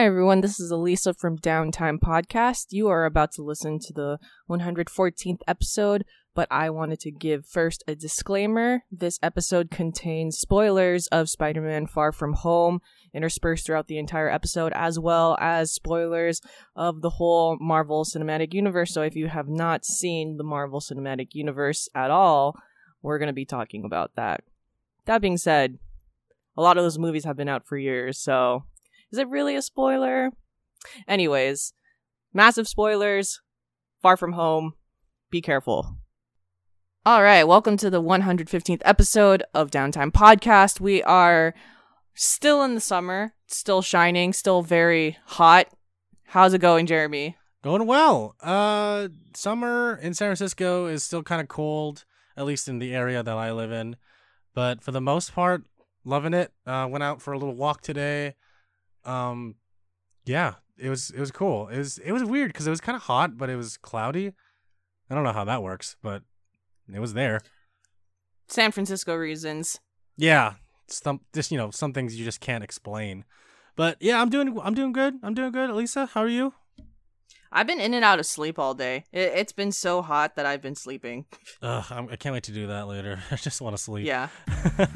Hi everyone, this is Elisa from Downtime Podcast. You are about to listen to the 114th episode, but I wanted to give first a disclaimer. This episode contains spoilers of Spider-Man Far From Home, interspersed throughout the entire episode, as well as spoilers of the whole Marvel Cinematic Universe. So if you have not seen the Marvel Cinematic Universe at all, we're going to be talking about that. That being said, a lot of those movies have been out for years, so is it really a spoiler? Anyways, massive spoilers, Far From Home, be careful. Alright, welcome to the 115th episode of Downtime Podcast. We are still in the summer, still shining, still very hot. How's it going, Jeremy? Going well. Summer in San Francisco is still kind of cold, at least in the area that I live in. But for the most part, loving it. Went out for a little walk today. Yeah, it was cool. It was weird because it was kind of hot, but it was cloudy. I don't know how that works, but it was there. San Francisco reasons. Yeah, just some things you just can't explain. But yeah, I'm doing good. Elisa, how are you? I've been in and out of sleep all day. It's been so hot that I've been sleeping. Ugh, I can't wait to do that later. I just want to sleep. Yeah.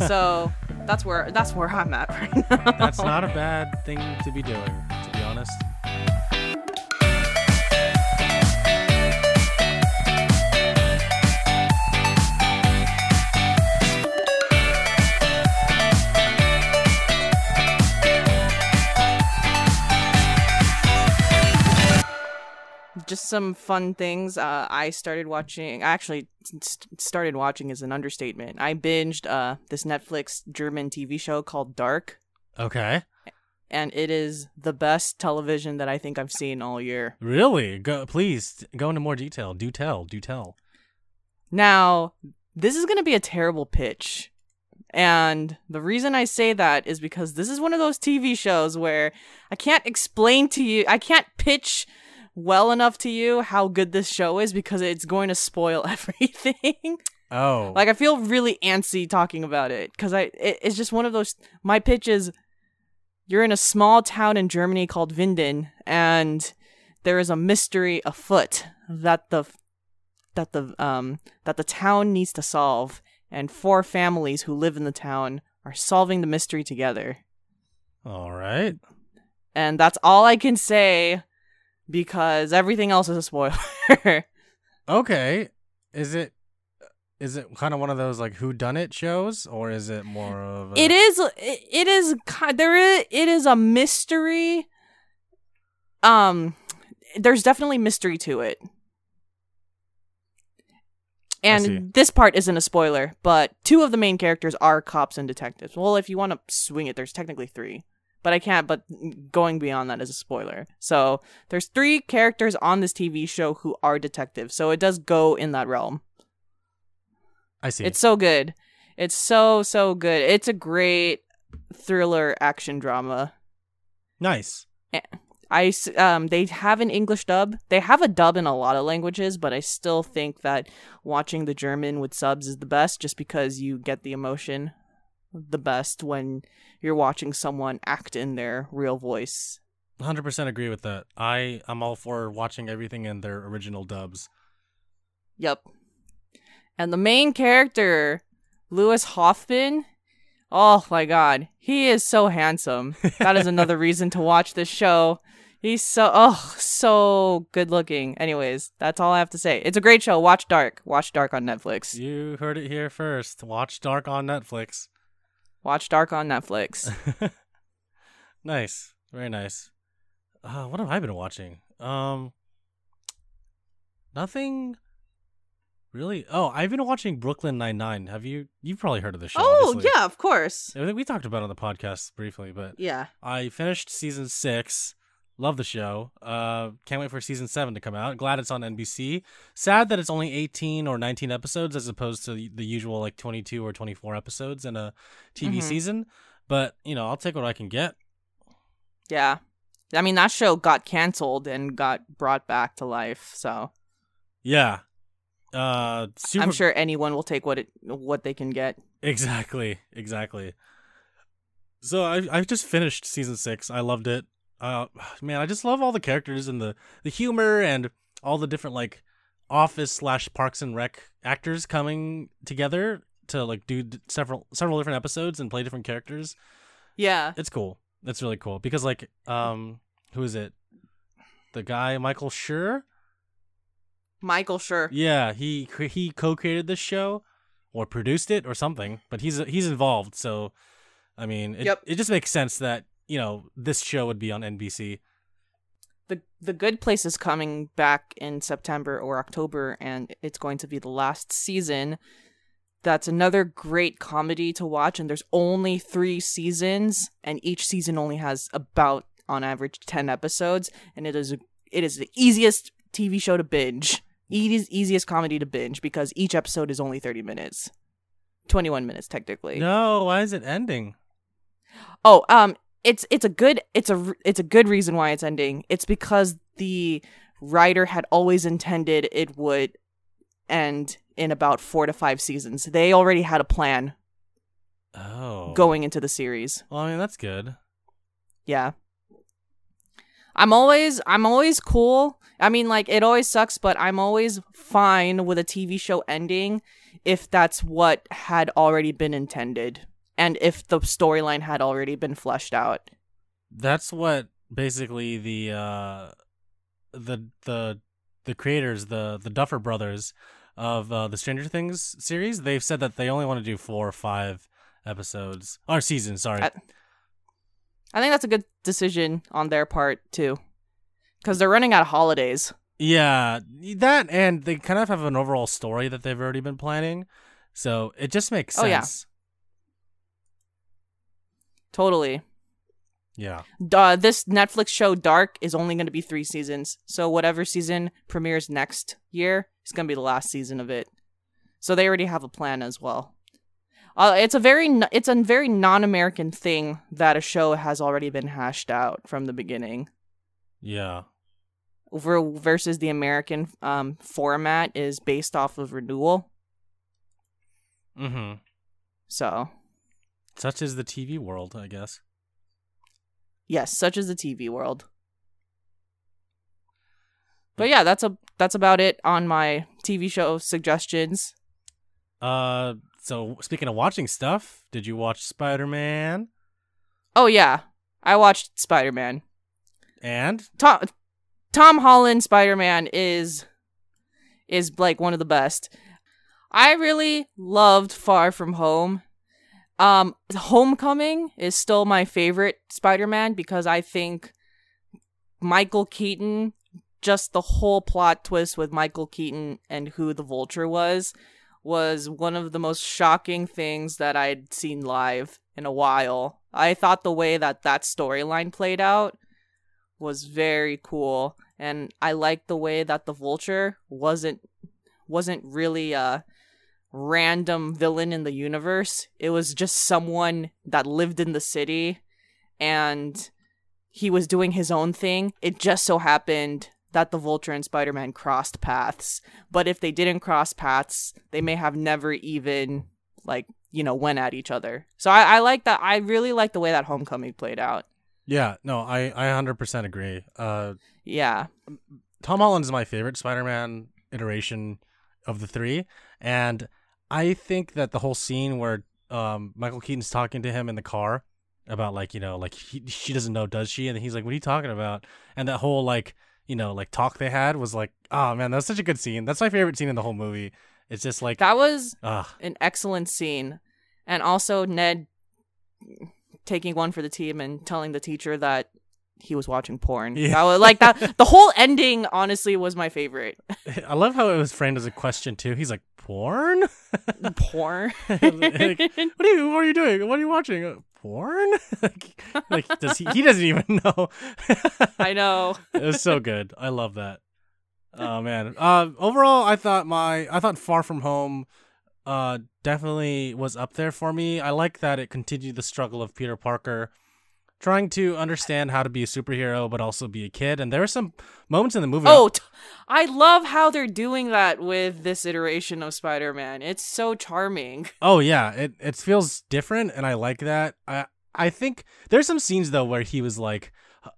So that's where I'm at right now. That's not a bad thing to be doing, to be honest. Just some fun things. I started watching. Actually, started watching is an understatement. I binged this Netflix German TV show called Dark. Okay. And it is the best television that I think I've seen all year. Really? Please go into more detail. Do tell. Now, this is going to be a terrible pitch. And the reason I say that is because this is one of those TV shows where I can't explain to you. I can't pitch well enough to you how good this show is because it's going to spoil everything. Oh. Like, I feel really antsy talking about it because it's just one of those. My pitch is, you're in a small town in Germany called Winden, and there is a mystery afoot that the town needs to solve, and four families who live in the town are solving the mystery together. All right. And that's all I can say, because everything else is a spoiler. Okay. Is it kind of one of those like whodunit shows, or is it more of a... It is a mystery. There's definitely mystery to it. And this part isn't a spoiler, but two of the main characters are cops and detectives. Well, if you want to swing it, there's technically three. But going beyond that is a spoiler. So there's three characters on this TV show who are detectives. So it does go in that realm. I see. It's so good. It's so, so good. It's a great thriller action drama. Nice. They have an English dub. They have a dub in a lot of languages, but I still think that watching the German with subs is the best just because you get the emotion the best when you're watching someone act in their real voice. 100% agree with that. I'm all for watching everything in their original dubs. Yep. And the main character, Lewis Hoffman, oh my god, he is so handsome. That is another reason to watch this show. He's so good looking. Anyways, that's all I have to say. It's a great show. Watch Dark. Watch Dark on Netflix. You heard it here first. Watch Dark on Netflix. Watch Dark on Netflix. Nice. Very nice. What have I been watching? Nothing really. Oh, I've been watching Brooklyn Nine-Nine. Have you? You've probably heard of the show. Oh, obviously. Yeah, of course. I think we talked about it on the podcast briefly, but yeah. I finished season 6. Love the show. Can't wait for season 7 to come out. Glad it's on NBC. Sad that it's only 18 or 19 episodes as opposed to the usual like 22 or 24 episodes in a TV season. But, I'll take what I can get. Yeah. I mean, that show got canceled and got brought back to life, so. Yeah. I'm sure anyone will take what they can get. Exactly. So I just finished season 6. I loved it. Man, I just love all the characters and the humor and all the different like Office / Parks and Rec actors coming together to like do several different episodes and play different characters. Yeah, it's cool. It's really cool because like who is it? The guy Michael Schur. Yeah, he co-created this show or produced it or something, but he's involved. So I mean, it just makes sense that, you know, this show would be on NBC. The Good Place is coming back in September or October, and it's going to be the last season. That's another great comedy to watch, and there's only 3 seasons, and each season only has about, on average, 10 episodes, and it is the easiest TV show to binge. It is easiest comedy to binge because each episode is only 30 minutes. 21 minutes, technically. No, why is it ending? Oh, It's a good reason why it's ending. It's because the writer had always intended it would end in about 4 to 5 seasons. They already had a plan. Oh. Going into the series. Well, I mean, that's good. Yeah. I'm always cool. I mean, like, it always sucks, but I'm always fine with a TV show ending if that's what had already been intended. And if the storyline had already been fleshed out. That's what basically the creators, the Duffer brothers of the Stranger Things series, they've said that they only want to do 4 or 5 episodes. Or seasons, sorry. I think that's a good decision on their part, too. Because they're running out of holidays. Yeah, that, and they kind of have an overall story that they've already been planning. So it just makes sense. Oh, yeah. Totally. Yeah. This Netflix show, Dark, is only going to be 3 seasons. So whatever season premieres next year, it's going to be the last season of it. So they already have a plan as well. It's a very non-American thing that a show has already been hashed out from the beginning. Yeah. Versus the American format is based off of renewal. Mm-hmm. So... Such is the TV world, I guess. Yes, such is the TV world. But yeah, that's about it on my TV show suggestions. So speaking of watching stuff, did you watch Spider-Man? Oh yeah, I watched Spider-Man. And Tom Holland Spider-Man is like one of the best. I really loved Far From Home. Homecoming is still my favorite Spider-Man because I think Michael Keaton, just the whole plot twist with Michael Keaton and who the Vulture was one of the most shocking things that I'd seen live in a while. I thought the way that storyline played out was very cool, and I liked the way that the Vulture wasn't really random villain in the universe. It was just someone that lived in the city and he was doing his own thing. It just so happened that the Vulture and Spider-Man crossed paths. But if they didn't cross paths, they may have never even, like, you know, went at each other. So I like that. I really like the way that Homecoming played out. Yeah, no, I 100% agree. Yeah. Tom Holland is my favorite Spider-Man iteration of the 3. And I think that the whole scene where Michael Keaton's talking to him in the car about, like, you know, like, she doesn't know, does she? And he's like, what are you talking about? And that whole, like, you know, like, talk they had was like, oh, man, that's such a good scene. That's my favorite scene in the whole movie. It's just like... That was an excellent scene. And also Ned taking one for the team and telling the teacher that he was watching porn. Yeah. That the whole ending, honestly, was my favorite. I love how it was framed as a question, too. He's like, porn? Porn? Like, what are you doing? What are you watching? Porn? like he doesn't even know. I know. It was so good. I love that. Oh, man. Overall, I thought Far From Home definitely was up there for me. I like that it continued the struggle of Peter Parker trying to understand how to be a superhero, but also be a kid. And there are some moments in the movie. Oh, I love how they're doing that with this iteration of Spider-Man. It's so charming. Oh, yeah. It feels different, and I like that. I think there's some scenes, though, where he was like,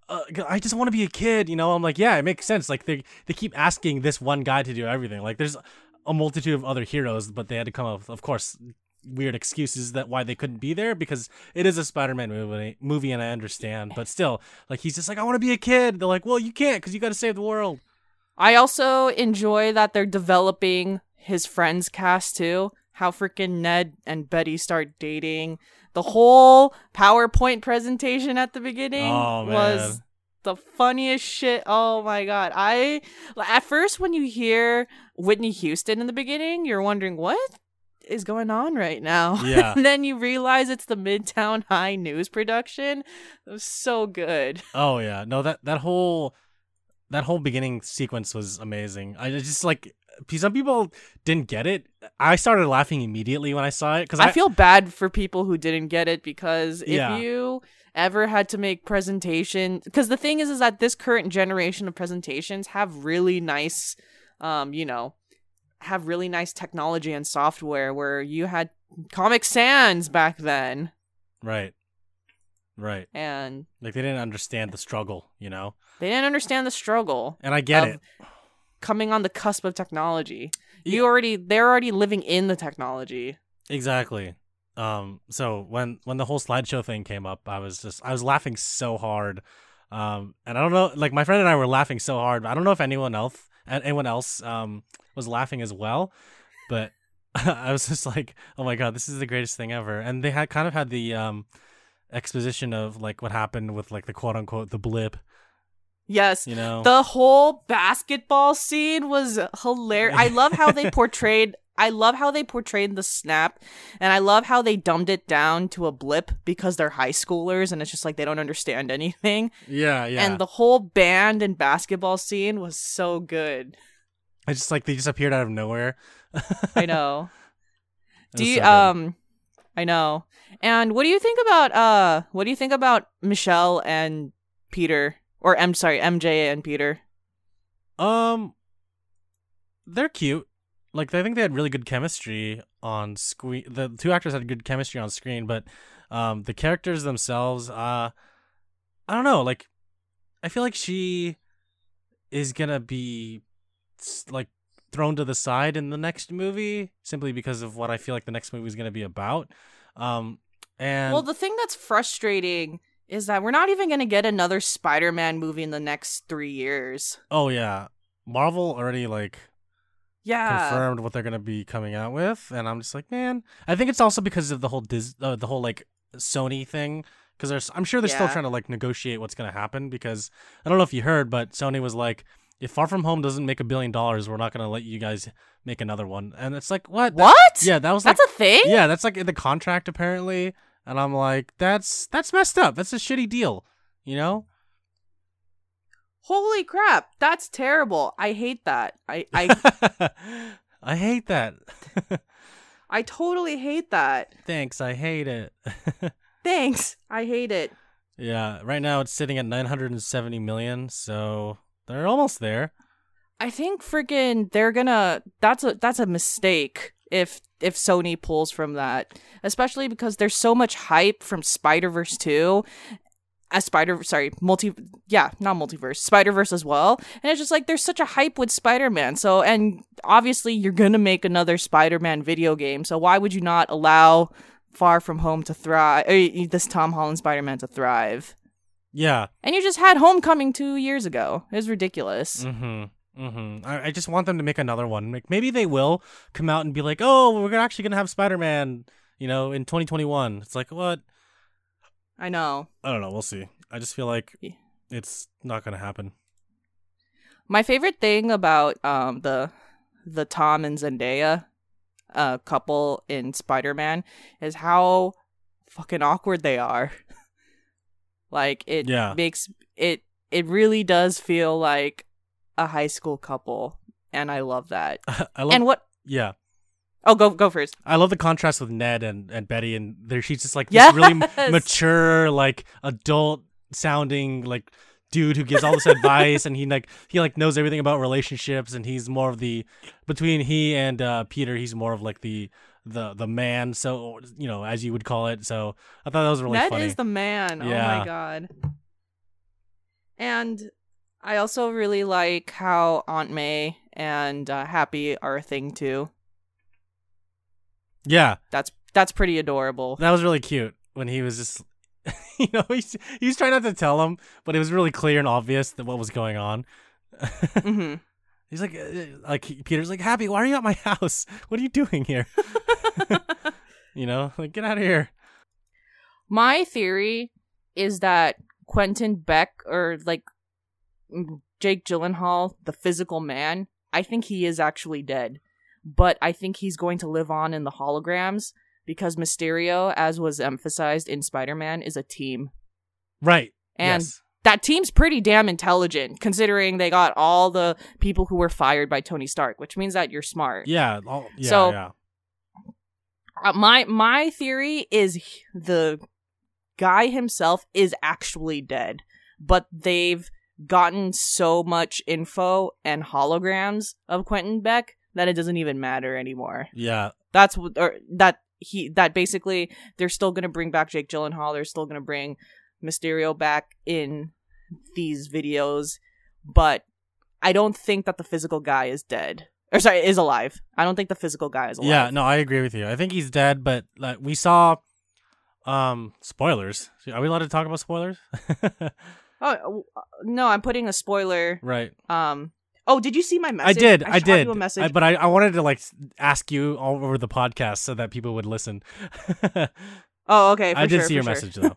I just want to be a kid, you know? I'm like, yeah, it makes sense. Like, they keep asking this one guy to do everything. Like, there's a multitude of other heroes, but they had to come up, of course, weird excuses that why they couldn't be there, because it is a Spider-Man movie, and I understand. But still, like, he's just like, I want to be a kid. They're like, well, you can't, because you got to save the world. I also enjoy that they're developing his friends cast, too. How freaking Ned and Betty start dating. The whole PowerPoint presentation at the beginning was the funniest shit. Oh, my God. At first, when you hear Whitney Houston in the beginning, you're wondering, what is going on right now? Yeah. And then you realize it's the Midtown High news production. It was so good. Oh, yeah. No, that whole beginning sequence was amazing. I just, like, some people didn't get it. I started laughing immediately when I saw it, 'cause I feel bad for people who didn't get it, because if you ever had to make presentation, because the thing is that this current generation of presentations have really nice, have really nice technology and software, where you had Comic Sans back then. Right. And like, they didn't understand the struggle, you know? They didn't understand the struggle. And I get it. Coming on the cusp of technology. They're already living in the technology. Exactly. So when the whole slideshow thing came up, I was laughing so hard. And I don't know, like, my friend and I were laughing so hard, but I don't know if anyone else was laughing as well, but I was just like, oh my God, this is the greatest thing ever. And they had kind of had the exposition of, like, what happened with, like, the quote unquote the blip. Yes, you know, the whole basketball scene was hilarious. I love how they portrayed the snap, and I love how they dumbed it down to a blip, because they're high schoolers and it's just like they don't understand anything. Yeah. And the whole band and basketball scene was so good. I just like, they just appeared out of nowhere. I know. I know. And what do you think about Michelle and Peter? Or MJ and Peter. They're cute. Like, I think they had really good chemistry on screen. The two actors had good chemistry on screen, but the characters themselves, I don't know. Like, I feel like she is gonna be, like, thrown to the side in the next movie, simply because of what I feel like the next movie is gonna be about. Well, the thing that's frustrating is that we're not even going to get another Spider-Man movie in the next 3 years. Oh, yeah. Marvel already, like, confirmed what they're going to be coming out with, and I'm just like, man. I think it's also because of the whole, like, Sony thing, because I'm sure they're still trying to, like, negotiate what's going to happen, because I don't know if you heard, but Sony was like, if Far From Home doesn't make $1 billion, we're not going to let you guys make another one. And it's like, what? What? Yeah, that was, like, that's a thing? Yeah, that's, like, in the contract, apparently. And I'm like, that's messed up. That's a shitty deal, you know? Holy crap. That's terrible. I hate that. I hate that. I totally hate that. Thanks. I hate it. Thanks. I hate it. Yeah. Right now it's sitting at $970 million. So they're almost there. I think freaking they're going to... That's a mistake if Sony pulls from that, especially because there's so much hype from Spider-Verse 2, Spider-Verse as well, and it's just like there's such a hype with Spider-Man, so, and obviously you're gonna make another Spider-Man video game, so why would you not allow Far From Home to thrive, or this Tom Holland Spider-Man to thrive? Yeah. And you just had Homecoming 2 years ago. It was ridiculous. I just want them to make another one. Like, maybe they will come out and be like, oh, we're actually going to have Spider-Man, you know, in 2021. It's like, what? I know. I don't know. We'll see. I just feel like it's not going to happen. My favorite thing about the Tom and Zendaya couple in Spider-Man is how fucking awkward they are. Like, it makes... It really does feel like a high school couple, and I love that. Oh, go first. I love the contrast with Ned and Betty, and there she's just like this really mature, like, adult sounding, like, dude who gives all this advice, and he knows everything about relationships, and he's more of the, between he and Peter, he's more of like the man, so, you know, as you would call it. So I thought that was really funny. Ned is the man. Yeah. Oh my God. And I also really like how Aunt May and Happy are a thing too. Yeah, that's pretty adorable. That was really cute when he was just, you know, he's trying not to tell him, but it was really clear and obvious that what was going on. Mm-hmm. He's like Peter's like, Happy, why are you at my house? What are you doing here? You know, like, get out of here. My theory is that Quentin Beck, or like Jake Gyllenhaal, the physical man, I think he is actually dead. But I think he's going to live on in the holograms because Mysterio, as was emphasized in Spider-Man, is a team. Right. And yes. That team's pretty damn intelligent, considering they got all the people who were fired by Tony Stark, which means that you're smart. Yeah. My theory is the guy himself is actually dead, but they've gotten so much info and holograms of Quentin Beck that it doesn't even matter anymore. Yeah. Basically they're still going to bring back Jake Gyllenhaal. They're still going to bring Mysterio back in these videos, but I don't think that the physical guy is dead. Or sorry, is alive. I don't think the physical guy is alive. Yeah, no, I agree with you. I think he's dead, but like we saw spoilers. Are we allowed to talk about spoilers? Oh, no, I'm putting a spoiler. Right. Oh, did you see my message? I did. You a message. But I wanted to like ask you all over the podcast so that people would listen. Oh, okay. I did see your message though.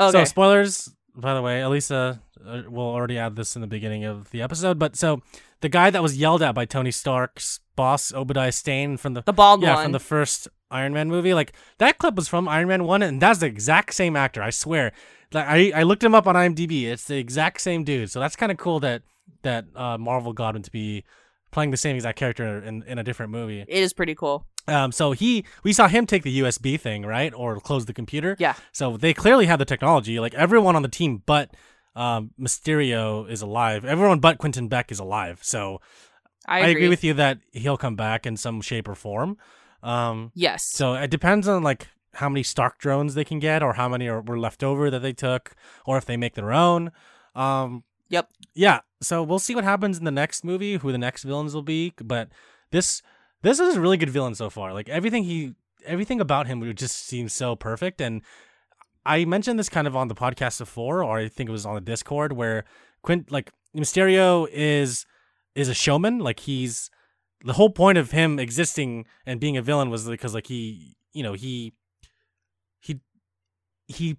Okay. So spoilers, by the way, Elisa will already add this in the beginning of the episode, but so the guy that was yelled at by Tony Stark's boss, Obadiah Stane, from the bald one from the first Iron Man movie, like that clip was from Iron Man 1, and that's the exact same actor, I swear. Like I looked him up on IMDb. It's the exact same dude. So that's kind of cool that Marvel got him to be playing the same exact character in a different movie. It is pretty cool. So we saw him take the USB thing, right? Or close the computer. Yeah. So they clearly have the technology. Like everyone on the team but Mysterio is alive. Everyone but Quentin Beck is alive. So I agree with you that he'll come back in some shape or form. Yes. So it depends on like how many Stark drones they can get, or how many were left over that they took, or if they make their own. Yep. Yeah. So we'll see what happens in the next movie, who the next villains will be. But this is a really good villain so far. Like everything about him just seems so perfect. And I mentioned this kind of on the podcast before, or I think it was on the Discord, where Mysterio is a showman. Like he's the whole point of him existing and being a villain was because like he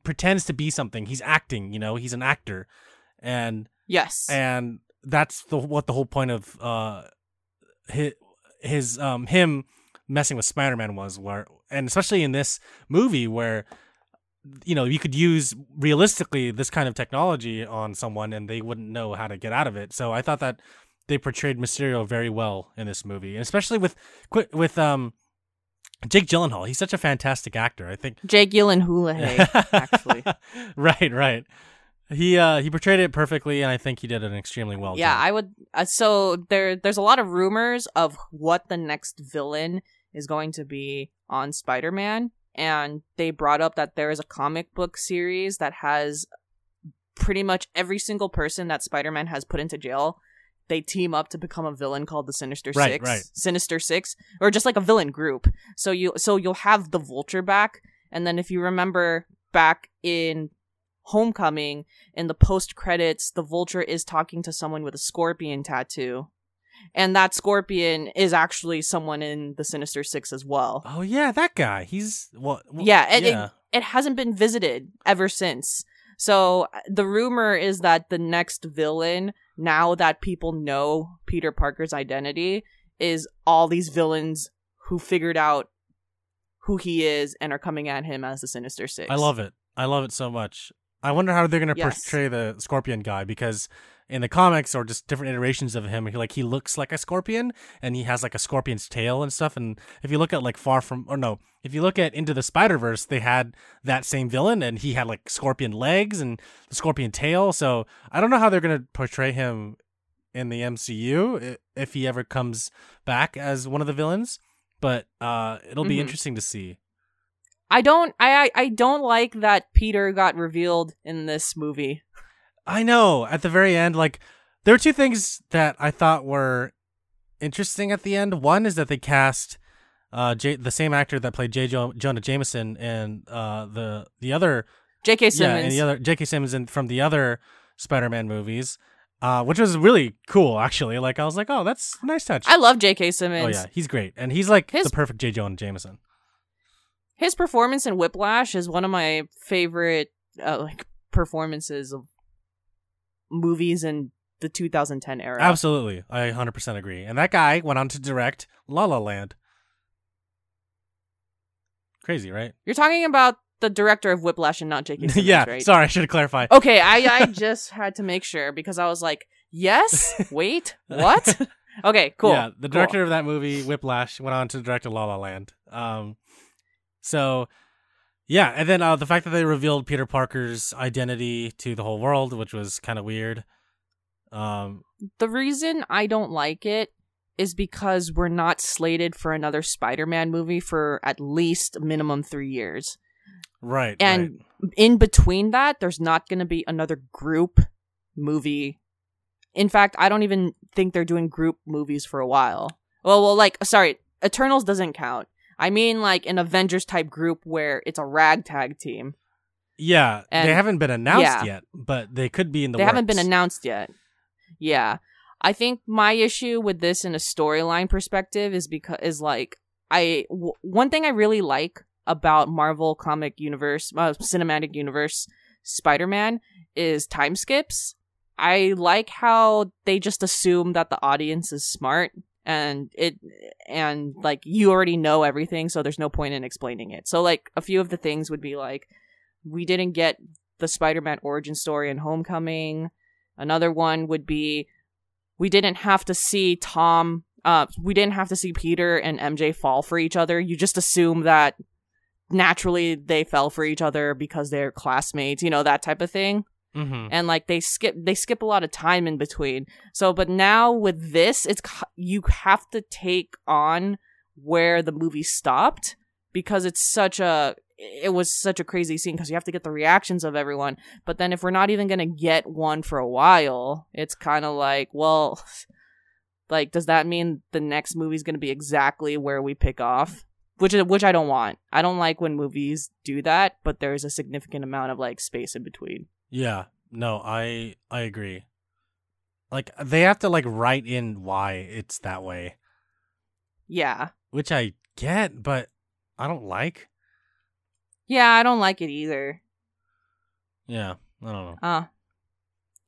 pretends to be something. He's acting, you know, he's an actor. And yes, and that's the whole point of him messing with Spider-Man was, where, and especially in this movie where, you know, you could use realistically this kind of technology on someone and they wouldn't know how to get out of it. So I thought that they portrayed Mysterio very well in this movie, and especially with Jake Gyllenhaal. He's such a fantastic actor. I think Jake Gyllenhaal, actually. Right. He portrayed it perfectly, and I think he did it extremely well. Yeah, too. I would. So there's a lot of rumors of what the next villain is going to be on Spider-Man, and they brought up that there is a comic book series that has pretty much every single person that Spider-Man has put into jail. They team up to become a villain called the Sinister Six, Sinister Six, or just like a villain group. So you'll have the Vulture back, and then if you remember back in Homecoming, in the post credits, the Vulture is talking to someone with a scorpion tattoo, and that scorpion is actually someone in the Sinister Six as well. Oh yeah, that guy. It hasn't been visited ever since. So the rumor is that the next villain, now that people know Peter Parker's identity, is all these villains who figured out who he is and are coming at him as the Sinister Six. I love it. I love it so much. I wonder how they're going to portray the scorpion guy, because in the comics or just different iterations of him, he looks like a scorpion and he has like a scorpion's tail and stuff. And if you look at if you look at Into the Spider-Verse, they had that same villain and he had like scorpion legs and the scorpion tail. So I don't know how they're going to portray him in the MCU if he ever comes back as one of the villains, but it'll be interesting to see. I don't like that Peter got revealed in this movie. I know. At the very end, like, there were two things that I thought were interesting at the end. One is that they cast the same actor that played Jonah Jameson and the other J.K. Simmons. Yeah, and the other J.K. Simmons from the other Spider-Man movies, which was really cool, actually. Like, I was like, oh, that's a nice touch. I love J.K. Simmons. Oh, yeah. He's great. And he's like the perfect J. Jonah Jameson. His performance in Whiplash is one of my favorite performances of movies in the 2010 era. Absolutely. I 100% agree. And that guy went on to direct La La Land. Crazy, right? You're talking about the director of Whiplash and not J.K. Simmons, yeah, right? Sorry, I should have clarified. Okay, I just had to make sure because I was like, yes? Wait, what? Okay, cool. Yeah, the director of that movie, Whiplash, went on to direct La La Land. So, yeah, and then the fact that they revealed Peter Parker's identity to the whole world, which was kind of weird. The reason I don't like it is because we're not slated for another Spider-Man movie for at least minimum 3 years. Right. And in between that, there's not going to be another group movie. In fact, I don't even think they're doing group movies for a while. Well, Eternals doesn't count. I mean, like, an Avengers-type group where it's a ragtag team. Yeah, and they haven't been announced yet, but they could be in the works. They haven't been announced yet. Yeah. I think my issue with this in a storyline perspective is one thing I really like about Marvel Cinematic Universe Spider-Man is time skips. I like how they just assume that the audience is smart. And you already know everything, so there's no point in explaining it. So, like, a few of the things would be, like, we didn't get the Spider-Man origin story in Homecoming. Another one would be we didn't have to see Peter and MJ fall for each other. You just assume that naturally they fell for each other because they're classmates, you know, that type of thing. Mm-hmm. And like they skip a lot of time in between. So, but now with this, it's you have to take on where the movie stopped because it was such a crazy scene because you have to get the reactions of everyone. But then if we're not even gonna get one for a while, it's kind of like, well, like, does that mean the next movie's gonna be exactly where we pick off? Which I don't want. I don't like when movies do that, but there's a significant amount of like space in between. Yeah, no, I agree. Like, they have to, like, write in why it's that way. Yeah. Which I get, but I don't like. Yeah, I don't like it either. Yeah, I don't know.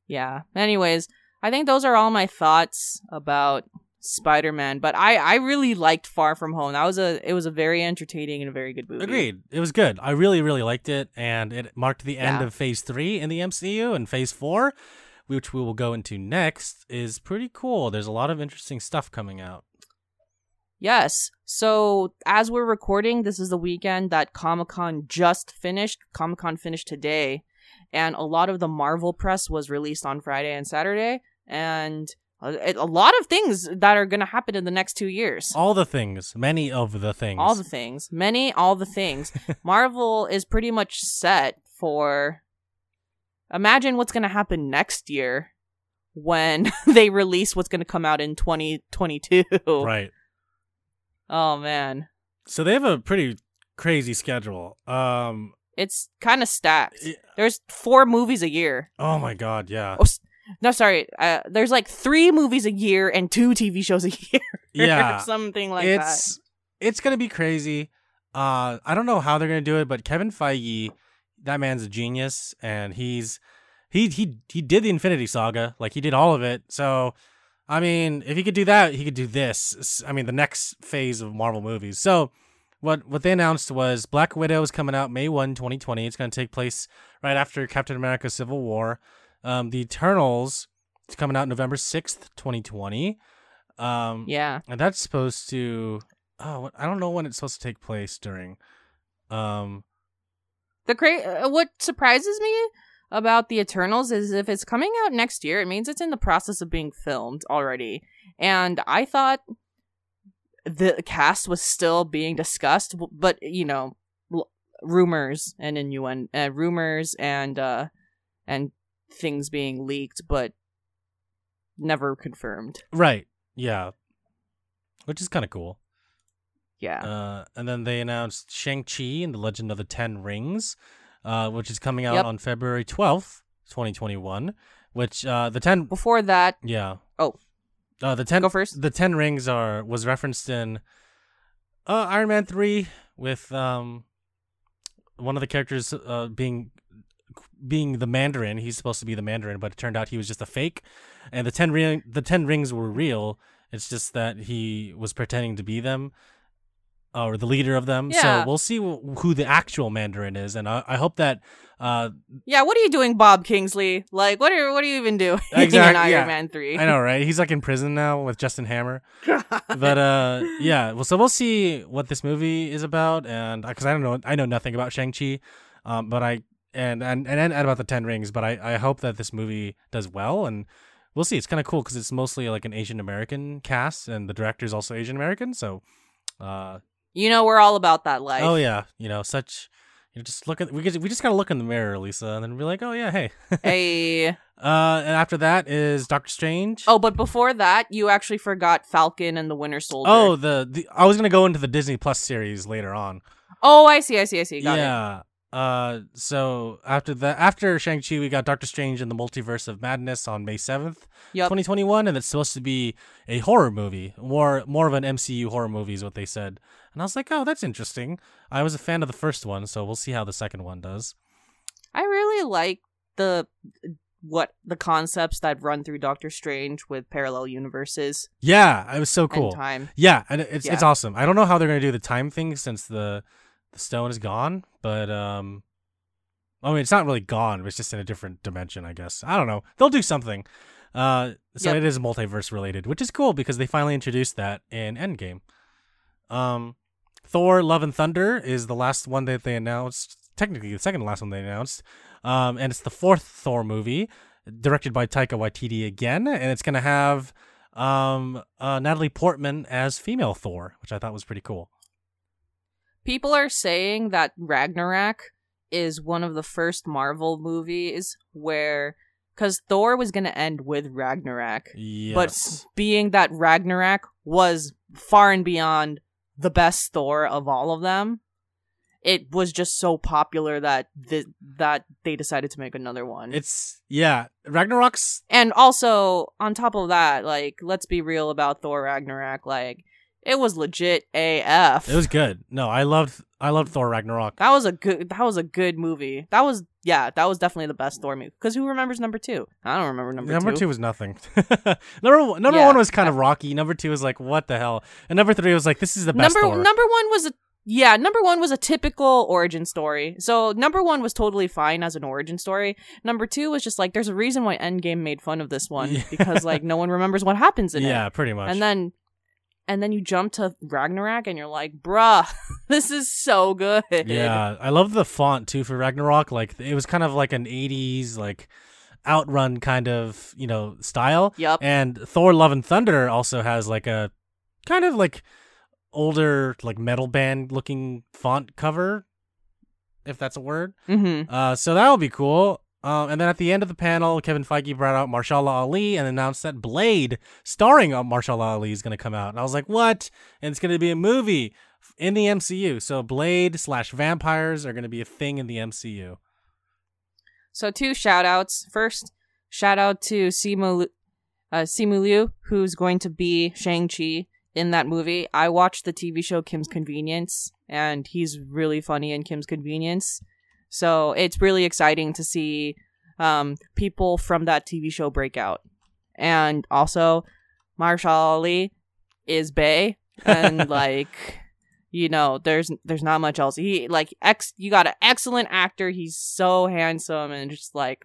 Yeah. Anyways, I think those are all my thoughts about Spider-Man, but I really liked Far From Home. It was a very entertaining and a very good movie. Agreed. It was good. I really, really liked it, and it marked the end of Phase 3 in the MCU, and Phase 4, which we will go into next, is pretty cool. There's a lot of interesting stuff coming out. Yes. So, as we're recording, this is the weekend that Comic-Con just finished. Comic-Con finished today, and a lot of the Marvel press was released on Friday and Saturday, and a lot of things that are going to happen in the next 2 years. All the things. Marvel is pretty much set for... Imagine what's going to happen next year when they release what's going to come out in 2022. Right. Oh, man. So they have a pretty crazy schedule. It's kind of stacked. There's 4 movies a year. Oh, my God, yeah. There's like 3 movies a year and 2 TV shows a year. Yeah. Something like that. It's going to be crazy. I don't know how they're going to do it, but Kevin Feige, that man's a genius. And he did the Infinity Saga. Like, he did all of it. So, I mean, if he could do that, he could do this. I mean, the next phase of Marvel movies. So, what they announced was Black Widow is coming out May 1, 2020. It's going to take place right after Captain America Civil War. The Eternals is coming out November 6th, 2020. Yeah. And that's supposed to... Oh, I don't know when it's supposed to take place during. What surprises me about the Eternals is if it's coming out next year, it means it's in the process of being filmed already. And I thought the cast was still being discussed, but, you know, rumors and things being leaked, but never confirmed. Right. Yeah. Which is kind of cool. Yeah. And then they announced Shang-Chi and the Legend of the Ten Rings, which is coming out on February 12th, 2021, which the 10 before that. Yeah. Oh, the 10 go first. The Ten Rings was referenced in Iron Man 3 with one of the characters being the Mandarin. He's supposed to be the Mandarin, but it turned out he was just a fake, and the Ten Rings were real. It's just that he was pretending to be them, or the leader of them. Yeah. So we'll see who the actual Mandarin is, and I hope that. Yeah, what are you doing, Bob Kingsley? Like, what are you even doing in Iron Man 3? I know, right? He's like in prison now with Justin Hammer. But yeah. Well, so we'll see what this movie is about, and because I know nothing about Shang-Chi, but and about the Ten Rings, but I hope that this movie does well, and we'll see. It's kind of cool because it's mostly like an Asian American cast, and the director is also Asian American, so. You know, we're all about that life. Oh yeah, you know, such. You know, just look at we just gotta look in the mirror, Elisa, and then be like, oh yeah, hey. Hey. And after that is Doctor Strange. Oh, but before that, you actually forgot Falcon and the Winter Soldier. Oh, the I was gonna go into the Disney Plus series later on. Oh, I see. Got it. Yeah. So after Shang-Chi, we got Doctor Strange and the Multiverse of Madness on May 7th, 2021, and it's supposed to be a horror movie, more of an MCU horror movie is what they said. And I was like, oh, that's interesting. I was a fan of the first one, so we'll see how the second one does. I really like the concepts that run through Doctor Strange with parallel universes. Yeah, it was so cool. And time. Yeah, and it's awesome. I don't know how they're going to do the time thing since the stone is gone, but I mean, it's not really gone. It's just in a different dimension, I guess. I don't know. They'll do something. So it is multiverse related, which is cool because they finally introduced that in Endgame. Thor Love and Thunder is the last one that they announced, technically the second last one they announced, and it's the fourth Thor movie, directed by Taika Waititi again, and it's going to have Natalie Portman as female Thor, which I thought was pretty cool. People are saying that Ragnarok is one of the first Marvel movies where... Because Thor was going to end with Ragnarok, yes. But being that Ragnarok was far and beyond the best Thor of all of them, it was just so popular that that they decided to make another one. Ragnarok's... And also, on top of that, like, let's be real about Thor Ragnarok, like, it was legit AF. It was good. No, I loved Thor Ragnarok. That was a good movie. That was definitely the best Thor movie. Because who remembers number two? I don't remember number two. Number two was nothing. Number one was kind of rocky. Number two was like, what the hell? And number three was like, this is the best Thor. Number one was a typical origin story. So number one was totally fine as an origin story. Number two was just like, there's a reason why Endgame made fun of this one. Yeah. Because like no one remembers what happens in it. Yeah, pretty much. And then you jump to Ragnarok and you're like, bruh, this is so good. Yeah, I love the font too for Ragnarok. Like it was kind of like an 80s, like Outrun kind of, you know, style. Yep. And Thor Love and Thunder also has like a kind of like older, like metal band looking font cover, if that's a word. Mm-hmm. So that'll be cool. And then at the end of the panel, Kevin Feige brought out Mahershala Ali and announced that Blade, starring Mahershala Ali, is going to come out. And I was like, what? And it's going to be a movie in the MCU. So Blade / vampires are going to be a thing in the MCU. So two shout-outs. First, shout-out to Simu Liu, who's going to be Shang-Chi in that movie. I watched the TV show Kim's Convenience, and he's really funny in Kim's Convenience. So it's really exciting to see people from that TV show break out. And also, Mahershala Ali is bae. And, like, you know, there's not much else. You got an excellent actor. He's so handsome and just, like,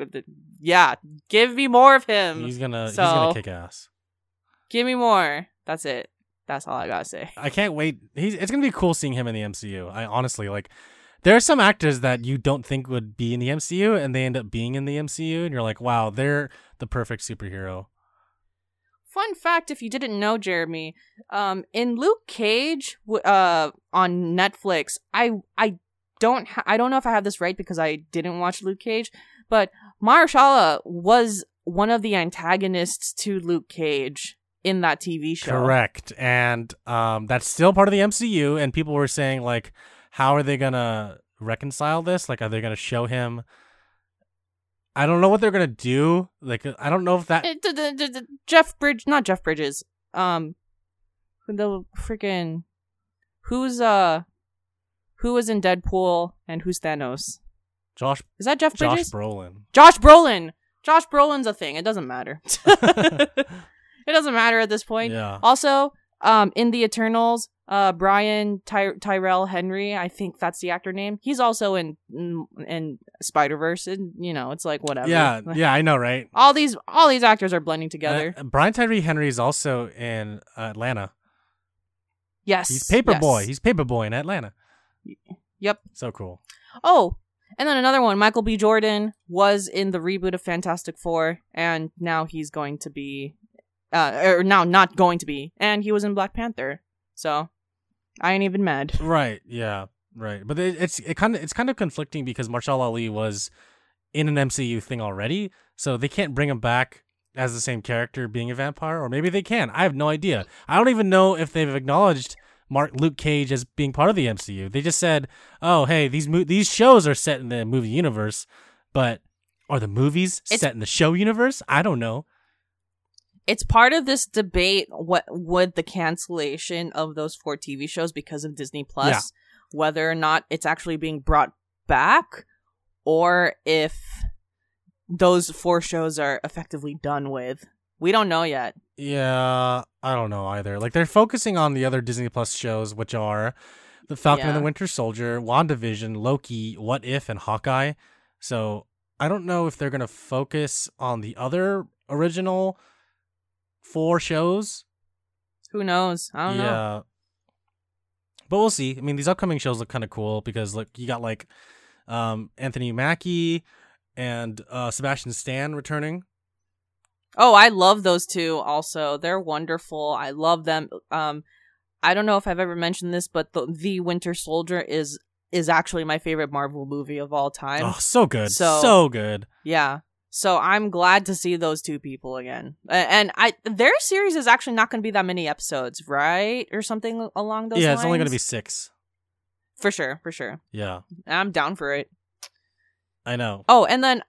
yeah, give me more of him. He's gonna kick ass. Give me more. That's it. That's all I gotta say. I can't wait. It's gonna be cool seeing him in the MCU. I honestly, like... There are some actors that you don't think would be in the MCU, and they end up being in the MCU, and you're like, wow, they're the perfect superhero. Fun fact, if you didn't know, Jeremy, in Luke Cage on Netflix, I don't know if I have this right because I didn't watch Luke Cage, but Mahershala was one of the antagonists to Luke Cage in that TV show. Correct. And that's still part of the MCU. And people were saying, like, how are they going to reconcile this? Like, are they going to show him? I don't know what they're going to do. Like, I don't know if that... Not Jeff Bridges. The freaking... Who was in Deadpool and who's Thanos? Is that Jeff Bridges? Josh Brolin. Josh Brolin's a thing. It doesn't matter. It doesn't matter at this point. Yeah. Also, in the Eternals, Brian Tyrell Henry, I think that's the actor name. He's also in Spider-Verse, and you know, it's like whatever. Yeah, yeah, I know, right? All these actors are blending together. Brian Tyrell Henry is also in Atlanta. Yes. He's Paperboy. Yes. He's Paperboy in Atlanta. Yep. So cool. Oh, and then another one, Michael B. Jordan was in the reboot of Fantastic Four, and now he's going to be, or now not going to be, and he was in Black Panther. So, I ain't even mad. Right? Yeah. Right. But it's kind of conflicting because Mahershala Ali was in an MCU thing already, so they can't bring him back as the same character being a vampire, or maybe they can. I have no idea. I don't even know if they've acknowledged Luke Cage as being part of the MCU. They just said, "Oh, hey, these shows are set in the movie universe, but are the movies set in the show universe?" I don't know. It's part of this debate with the cancellation of those 4 TV shows because of Disney Plus, whether or not it's actually being brought back, or if those 4 shows are effectively done with. We don't know yet. Yeah, I don't know either. Like, they're focusing on the other Disney Plus shows, which are The Falcon and the Winter Soldier, WandaVision, Loki, What If, and Hawkeye. So I don't know if they're going to focus on the other original 4 shows. Who knows? I don't know. But we'll see. I mean, these upcoming shows look kind of cool because, look, you got, like, Anthony Mackie and Sebastian Stan returning. Oh, I love those 2 also. They're wonderful. I love them. I don't know if I've ever mentioned this, but the Winter Soldier is actually my favorite Marvel movie of all time. Oh, so good. So good. Yeah. So I'm glad to see those 2 people again. And their series is actually not going to be that many episodes, right? Or something along those lines? Yeah, it's only going to be 6. For sure. Yeah. I'm down for it. I know. Oh, and then...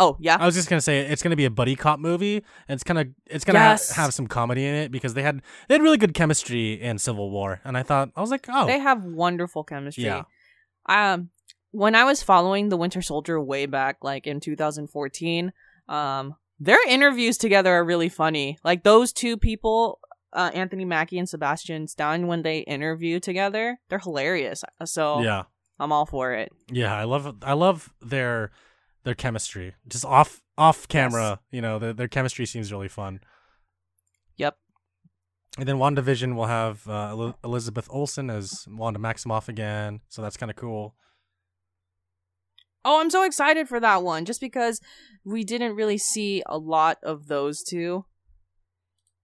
Oh, yeah. I was just going to say, it's going to be a buddy cop movie, and it's going to have some comedy in it because they had really good chemistry in Civil War, and I was like, "Oh, they have wonderful chemistry." Yeah. When I was following the Winter Soldier way back, like in 2014, their interviews together are really funny. Like those 2 people, Anthony Mackie and Sebastian Stan, when they interview together, they're hilarious. So, yeah. I'm all for it. Yeah, I love their chemistry, just off camera, you know, their chemistry seems really fun. Yep. And then WandaVision will have Elizabeth Olsen as Wanda Maximoff again, so that's kind of cool. Oh, I'm so excited for that one, just because we didn't really see a lot of those 2,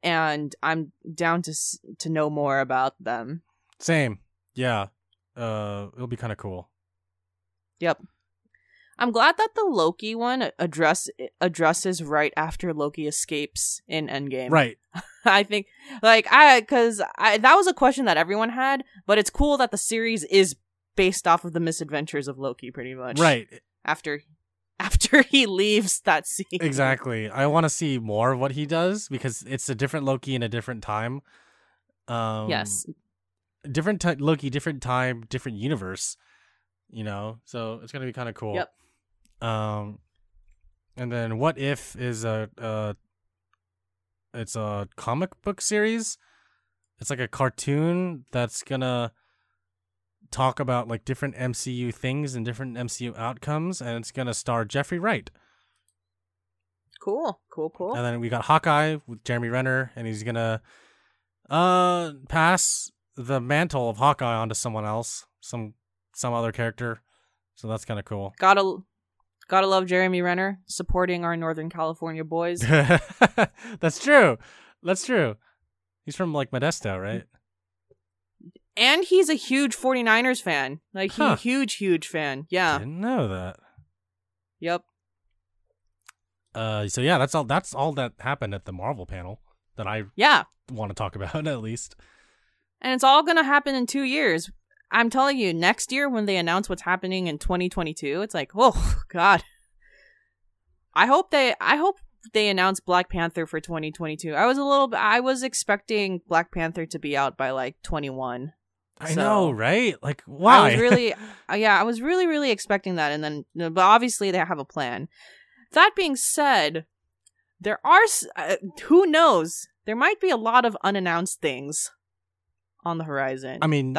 and I'm down to know more about them. Same, yeah. It'll be kind of cool. Yep. I'm glad that the Loki one addresses right after Loki escapes in Endgame. Right. I think, like, that was a question that everyone had, but it's cool that the series is based off of the misadventures of Loki, pretty much. Right. After he leaves that scene. Exactly. I want to see more of what he does because it's a different Loki in a different time. Yes. Different Loki, different time, different universe. You know, so it's gonna be kind of cool. Yep. And then What If is a comic book series. It's like a cartoon that's gonna talk about like different MCU things and different MCU outcomes, and it's gonna star Jeffrey Wright. Cool. And then we got Hawkeye with Jeremy Renner, and he's gonna pass the mantle of Hawkeye onto someone else, some other character, so that's kind of cool. Gotta love Jeremy Renner supporting our Northern California boys. That's true. He's from like Modesto, right? And he's a huge 49ers fan. Like, he's a huge fan. Yeah, didn't know that. Yep. So yeah, that's all that happened at the Marvel panel that I want to talk about, at least. And it's all going to happen in 2 years. I'm telling you, next year when they announce what's happening in 2022, it's like, oh God. I hope they announce Black Panther for 2022. I was expecting Black Panther to be out by like 21. I know, right? Like, why? I was really expecting that, and then, but obviously they have a plan. That being said, there are, who knows? There might be a lot of unannounced things on the horizon. I mean,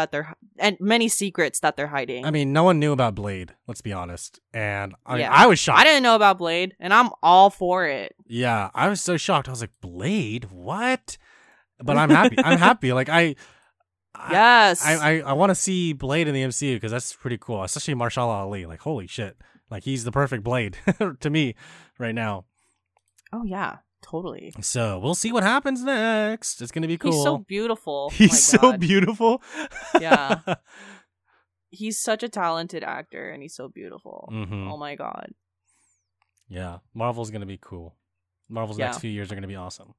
and many secrets that they're hiding. I mean, no one knew about Blade, let's be honest. And I was shocked. I didn't know about Blade, and I'm all for it. Yeah, I was so shocked. I was like, Blade? What? But I'm happy. I'm happy. Like, I want to see Blade in the MCU because that's pretty cool, especially Mahershala Ali. Like, holy shit. Like, he's the perfect Blade to me right now. Oh, yeah. Totally. So we'll see what happens next. It's going to be cool. He's so beautiful. Yeah. He's such a talented actor, and he's so beautiful. Mm-hmm. Oh, my God. Yeah. Marvel's going to be cool. Marvel's next few years are going to be awesome.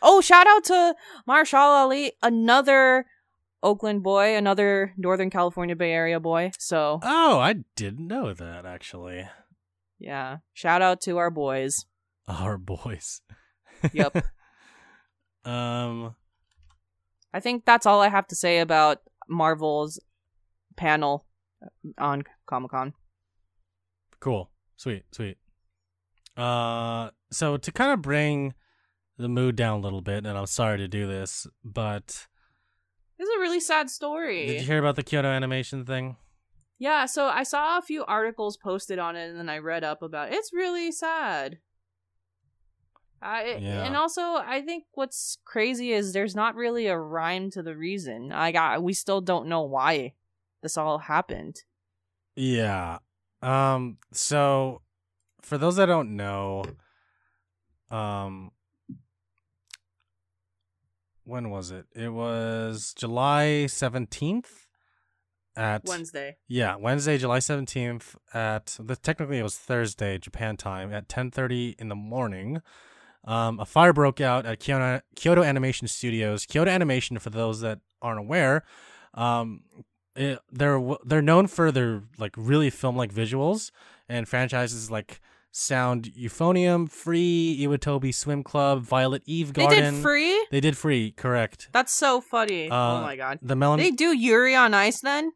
Oh, shout out to Mahershala Ali, another Oakland boy, another Northern California Bay Area boy. So. Oh, I didn't know that, actually. Yeah. Shout out to our boys. Our boys. Yep. I think that's all I have to say about Marvel's panel on Comic-Con. Cool. Sweet. So to kind of bring the mood down a little bit, and I'm sorry to do this, but this is a really sad story. Did you hear about the Kyoto Animation thing? Yeah, so I saw a few articles posted on it, and then I read up about it. It's really sad. And also, I think what's crazy is there's not really a rhyme to the reason. We still don't know why this all happened. Yeah. So, for those that don't know, when was it? It was July 17th at Wednesday. Yeah, Wednesday, July 17th at technically it was Thursday, Japan time, at 10:30 in the morning. A fire broke out at Kyoto Animation Studios. Kyoto Animation, for those that aren't aware, they're known for their like really film-like visuals and franchises like Sound Euphonium, Free, Iwatobi Swim Club, Violet Eve Garden. They did Free? They did Free, correct. That's so funny. Oh my God. They do Yuri on Ice then?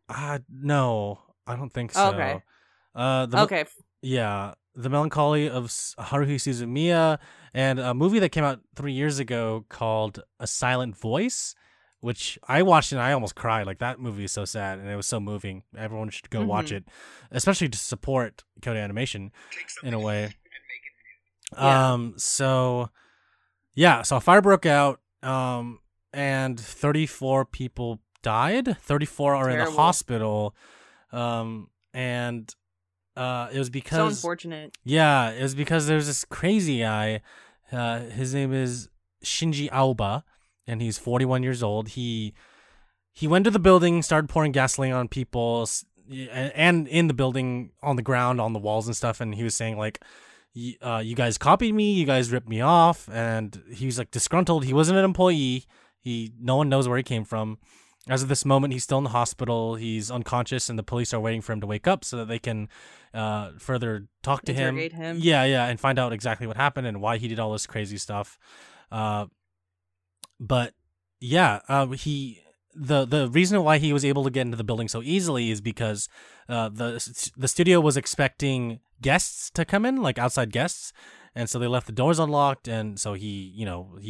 No, I don't think so. Okay. The Melancholy of Haruhi Suzumiya, and a movie that came out 3 years ago called A Silent Voice, which I watched and I almost cried. Like, that movie is so sad, and it was so moving. Everyone should go watch it, especially to support Kyoto Animation in a way. So a fire broke out, and 34 people died. 34 are in the hospital, and... it was because so unfortunate. Yeah, it was because there's this crazy guy. His name is Shinji Aoba, and he's 41 years old. He went to the building, started pouring gasoline on people, and in the building, on the ground, on the walls and stuff. And he was saying like, "You guys copied me. You guys ripped me off." And he was like disgruntled. He wasn't an employee. No one knows where he came from. As of this moment, he's still in the hospital. He's unconscious, and the police are waiting for him to wake up so that they can further talk to him. Interrogate him. Yeah, and find out exactly what happened and why he did all this crazy stuff. The reason why he was able to get into the building so easily is because the studio was expecting guests to come in, like outside guests, and so they left the doors unlocked, and so he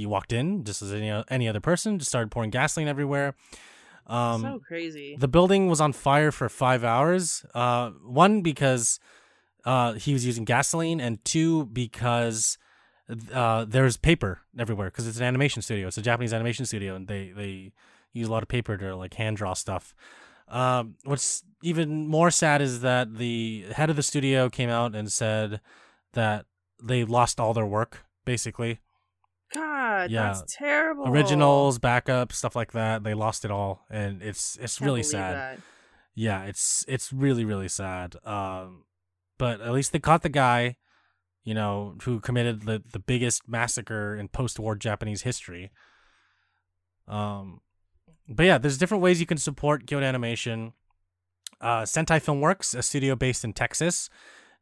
walked in just as any other person, just started pouring gasoline everywhere. So crazy. The building was on fire for 5 hours. One, because he was using gasoline, and two, because there's paper everywhere because it's an animation studio. It's a Japanese animation studio, and they use a lot of paper to like hand draw stuff. What's even more sad is that the head of the studio came out and said that they lost all their work, basically. God, yeah. That's terrible. Originals, backup, stuff like that. They lost it all, and it's really sad. That. Yeah, it's really, really sad. But at least they caught the guy. you know, who committed the biggest massacre in post-war Japanese history. But yeah, there's different ways you can support Kyoto Animation. Sentai Filmworks, a studio based in Texas,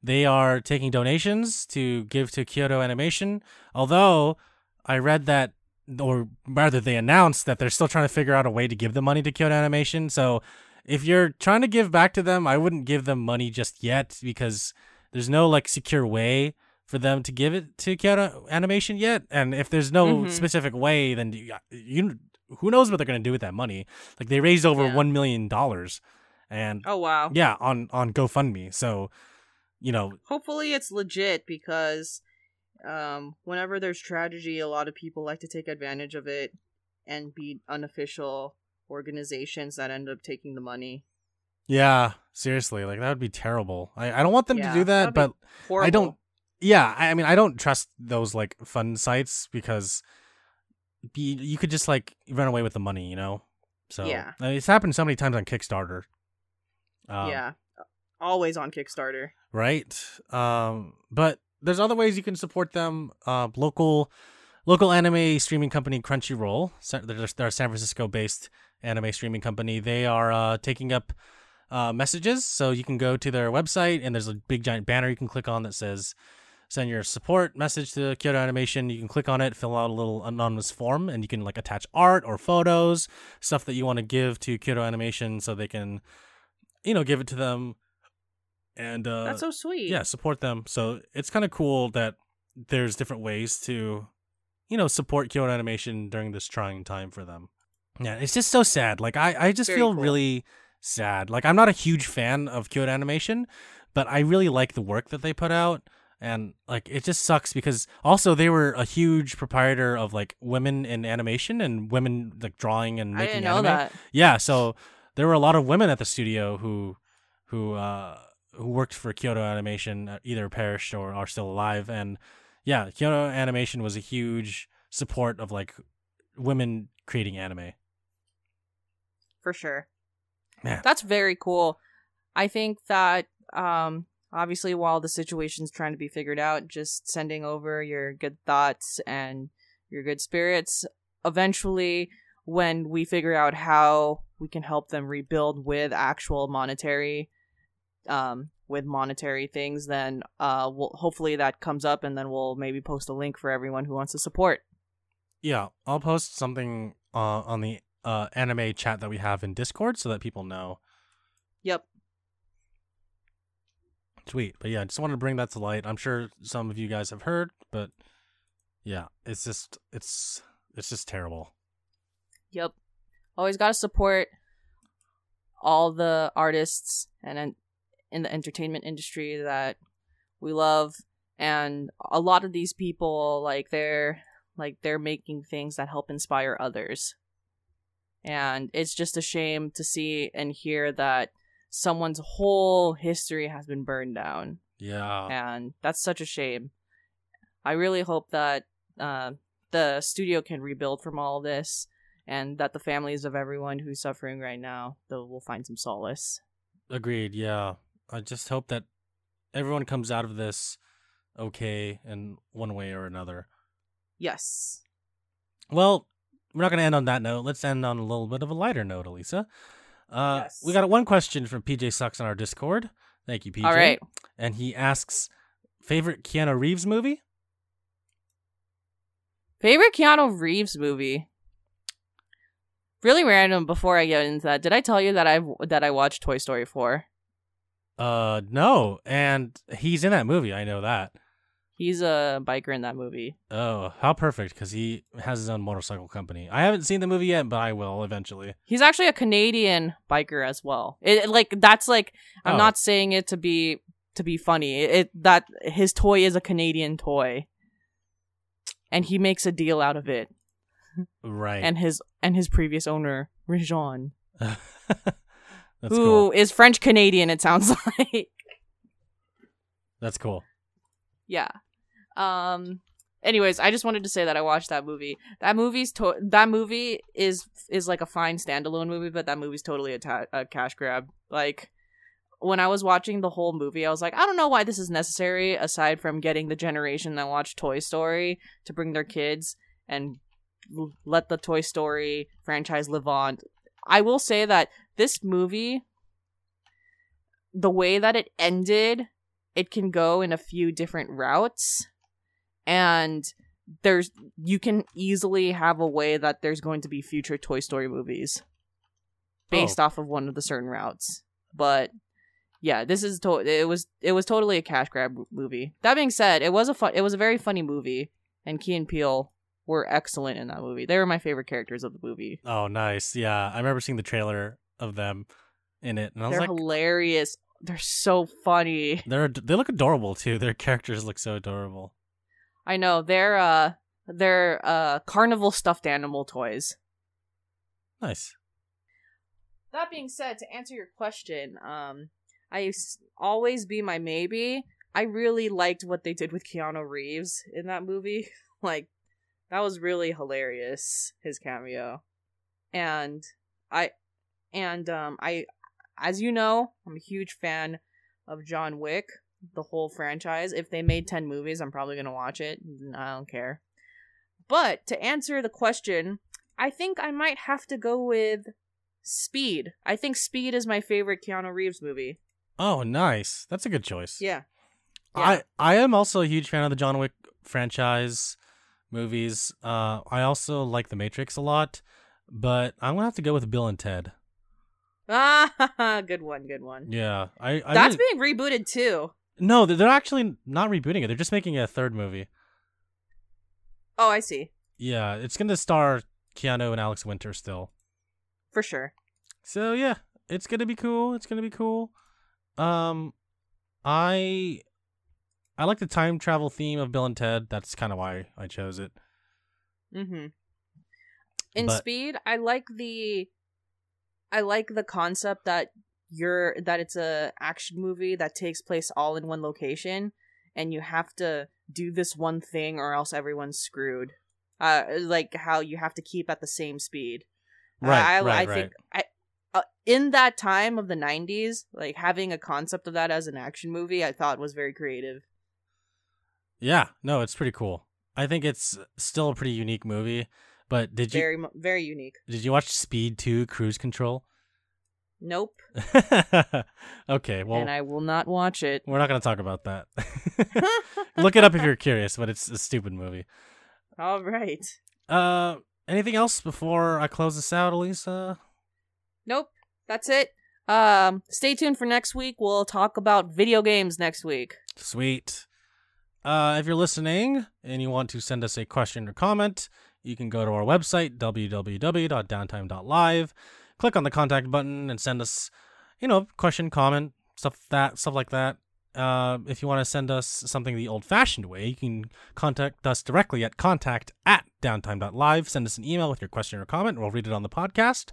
they are taking donations to give to Kyoto Animation. Although I read that, or rather they announced that they're still trying to figure out a way to give the money to Kyoto Animation. So if you're trying to give back to them, I wouldn't give them money just yet because there's no like secure way for them to give it to Kyoto Animation yet. And if there's no specific way, then you who knows what they're going to do with that money. Like they raised over $1 million. And oh, wow. Yeah, on GoFundMe. So, you know. Hopefully it's legit because whenever there's tragedy, a lot of people like to take advantage of it and be unofficial organizations that end up taking the money. Yeah, seriously. Like that would be terrible. I don't want them to do that, but I don't. Yeah, I mean, I don't trust those like fund sites because you could just like run away with the money, you know? So yeah. I mean, it's happened so many times on Kickstarter. Yeah, always on Kickstarter. Right. But there's other ways you can support them. Local anime streaming company Crunchyroll, they're a San Francisco-based anime streaming company. They are taking up messages, so you can go to their website, and there's a big giant banner you can click on that says, send your support message to Kyoto Animation. You can click on it, fill out a little anonymous form, and you can like attach art or photos, stuff that you want to give to Kyoto Animation so they can, you know, give it to them. And that's so sweet. Yeah, support them. So it's kind of cool that there's different ways to, you know, support Kyoto Animation during this trying time for them. Yeah, it's just so sad. Like, I just feel really sad. Like, I'm not a huge fan of Kyoto Animation, but I really like the work that they put out. And, like, it just sucks because also they were a huge proprietor of, like, women in animation and women, like, drawing and making anime. I didn't know that. Yeah, so there were a lot of women at the studio who worked for Kyoto Animation, either perished or are still alive. And yeah, Kyoto Animation was a huge support of like women creating anime. For sure. Man. That's very cool. I think that obviously while the situation's trying to be figured out, just sending over your good thoughts and your good spirits. Eventually, when we figure out how we can help them rebuild with actual monetary things, then we'll hopefully that comes up, and then we'll maybe post a link for everyone who wants to support. Yeah, I'll post something on the anime chat that we have in Discord so that people know. Yep. Sweet. But yeah, I just wanted to bring that to light. I'm sure some of you guys have heard, but yeah, it's just terrible. Yep. Always got to support all the artists and in the entertainment industry that we love, and a lot of these people, like they're making things that help inspire others, and it's just a shame to see and hear that someone's whole history has been burned down. Yeah, and that's such a shame. I really hope that the studio can rebuild from all of this, and that the families of everyone who's suffering right now, though, will find some solace. Agreed. Yeah. I just hope that everyone comes out of this okay in one way or another. Yes. Well, we're not going to end on that note. Let's end on a little bit of a lighter note, Elisa. Yes. We got one question from PJ Sucks on our Discord. Thank you, PJ. All right. And he asks, favorite Keanu Reeves movie? Favorite Keanu Reeves movie? Really random. Before I get into that, did I tell you that I watched Toy Story 4? No. And he's in that movie. I know that. He's a biker in that movie. Oh, how perfect! Because he has his own motorcycle company. I haven't seen the movie yet, but I will eventually. He's actually a Canadian biker as well. I'm not saying it to be funny. That his toy is a Canadian toy, and he makes a deal out of it. Right. And his previous owner, Rajon, who is French Canadian, it sounds like. That's cool. Yeah. Anyways, I just wanted to say that I watched that movie. That movie is like a fine standalone movie, but that movie's totally a cash grab. Like, when I was watching the whole movie, I was like, I don't know why this is necessary, aside from getting the generation that watched Toy Story to bring their kids and let the Toy Story franchise live on. I will say that this movie, the way that it ended, it can go in a few different routes, and there's, you can easily have a way that there's going to be future Toy Story movies based off of one of the certain routes. But yeah, this is it was totally a cash grab movie. That being said, it was a very funny movie, and Key and Peele were excellent in that movie. They were my favorite characters of the movie. Oh, nice. Yeah, I remember seeing the trailer of them in it, and I was like, they're hilarious. They're so funny. They look adorable too. Their characters look so adorable. I know. They're carnival stuffed animal toys. Nice. That being said, to answer your question, I always be my maybe. I really liked what they did with Keanu Reeves in that movie. Like, that was really hilarious, his cameo. And as you know, I'm a huge fan of John Wick, the whole franchise. If they made 10 movies, I'm probably going to watch it. I don't care. But to answer the question, I think I might have to go with Speed. I think Speed is my favorite Keanu Reeves movie. Oh, nice. That's a good choice. Yeah. I am also a huge fan of the John Wick franchise movies. I also like The Matrix a lot, but I'm going to have to go with Bill and Ted. Ah, good one. Yeah. I That's being rebooted too. No, they're actually not rebooting it. They're just making a third movie. Oh, I see. Yeah, it's going to star Keanu and Alex Winter still. For sure. So, yeah, it's going to be cool. I like the time travel theme of Bill and Ted. That's kind of why I chose it. Mm-hmm. Speed, I like the concept that it's a action movie that takes place all in one location, and you have to do this one thing or else everyone's screwed. Like how you have to keep at the same speed. I think in that time of the 90s, like having a concept of that as an action movie, I thought was very creative. Yeah, no, it's pretty cool. I think it's still a pretty unique movie. But did you very, very unique? Did you watch Speed 2 Cruise Control? Nope. Okay, well, and I will not watch it. We're not going to talk about that. Look it up if you're curious, but it's a stupid movie. All right. Anything else before I close this out, Elisa? Nope. That's it. Stay tuned for next week. We'll talk about video games next week. Sweet. If you're listening and you want to send us a question or comment, you can go to our website, www.downtime.live, click on the contact button, and send us, question, comment, stuff like that. If you want to send us something the old-fashioned way, you can contact us directly at contact@downtime.live. Send us an email with your question or comment, and we'll read it on the podcast.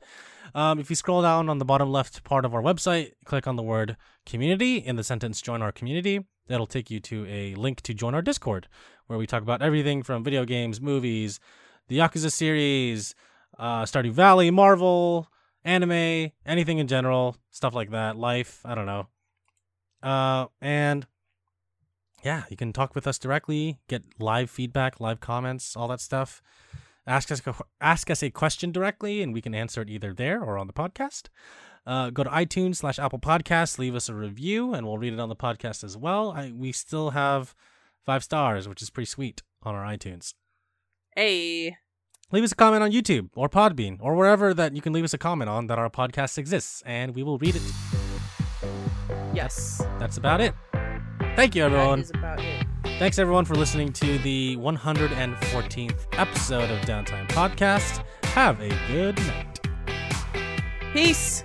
If you scroll down on the bottom left part of our website, click on the word community in the sentence join our community. That'll take you to a link to join our Discord, where we talk about everything from video games, movies, the Yakuza series, Stardew Valley, Marvel, anime, anything in general, stuff like that, life, I don't know. And yeah, you can talk with us directly, get live feedback, live comments, all that stuff. Ask us a question directly, and we can answer it either there or on the podcast. Go to iTunes / Apple Podcasts, leave us a review, and we'll read it on the podcast as well. We still have 5 stars, which is pretty sweet, on our iTunes. Hey. Leave us a comment on YouTube or Podbean or wherever that you can leave us a comment on that our podcast exists, and we will read it. Yes. That's about it. Thank you, everyone. That is about it. Thanks, everyone, for listening to the 114th episode of Downtime Podcast. Have a good night. Peace.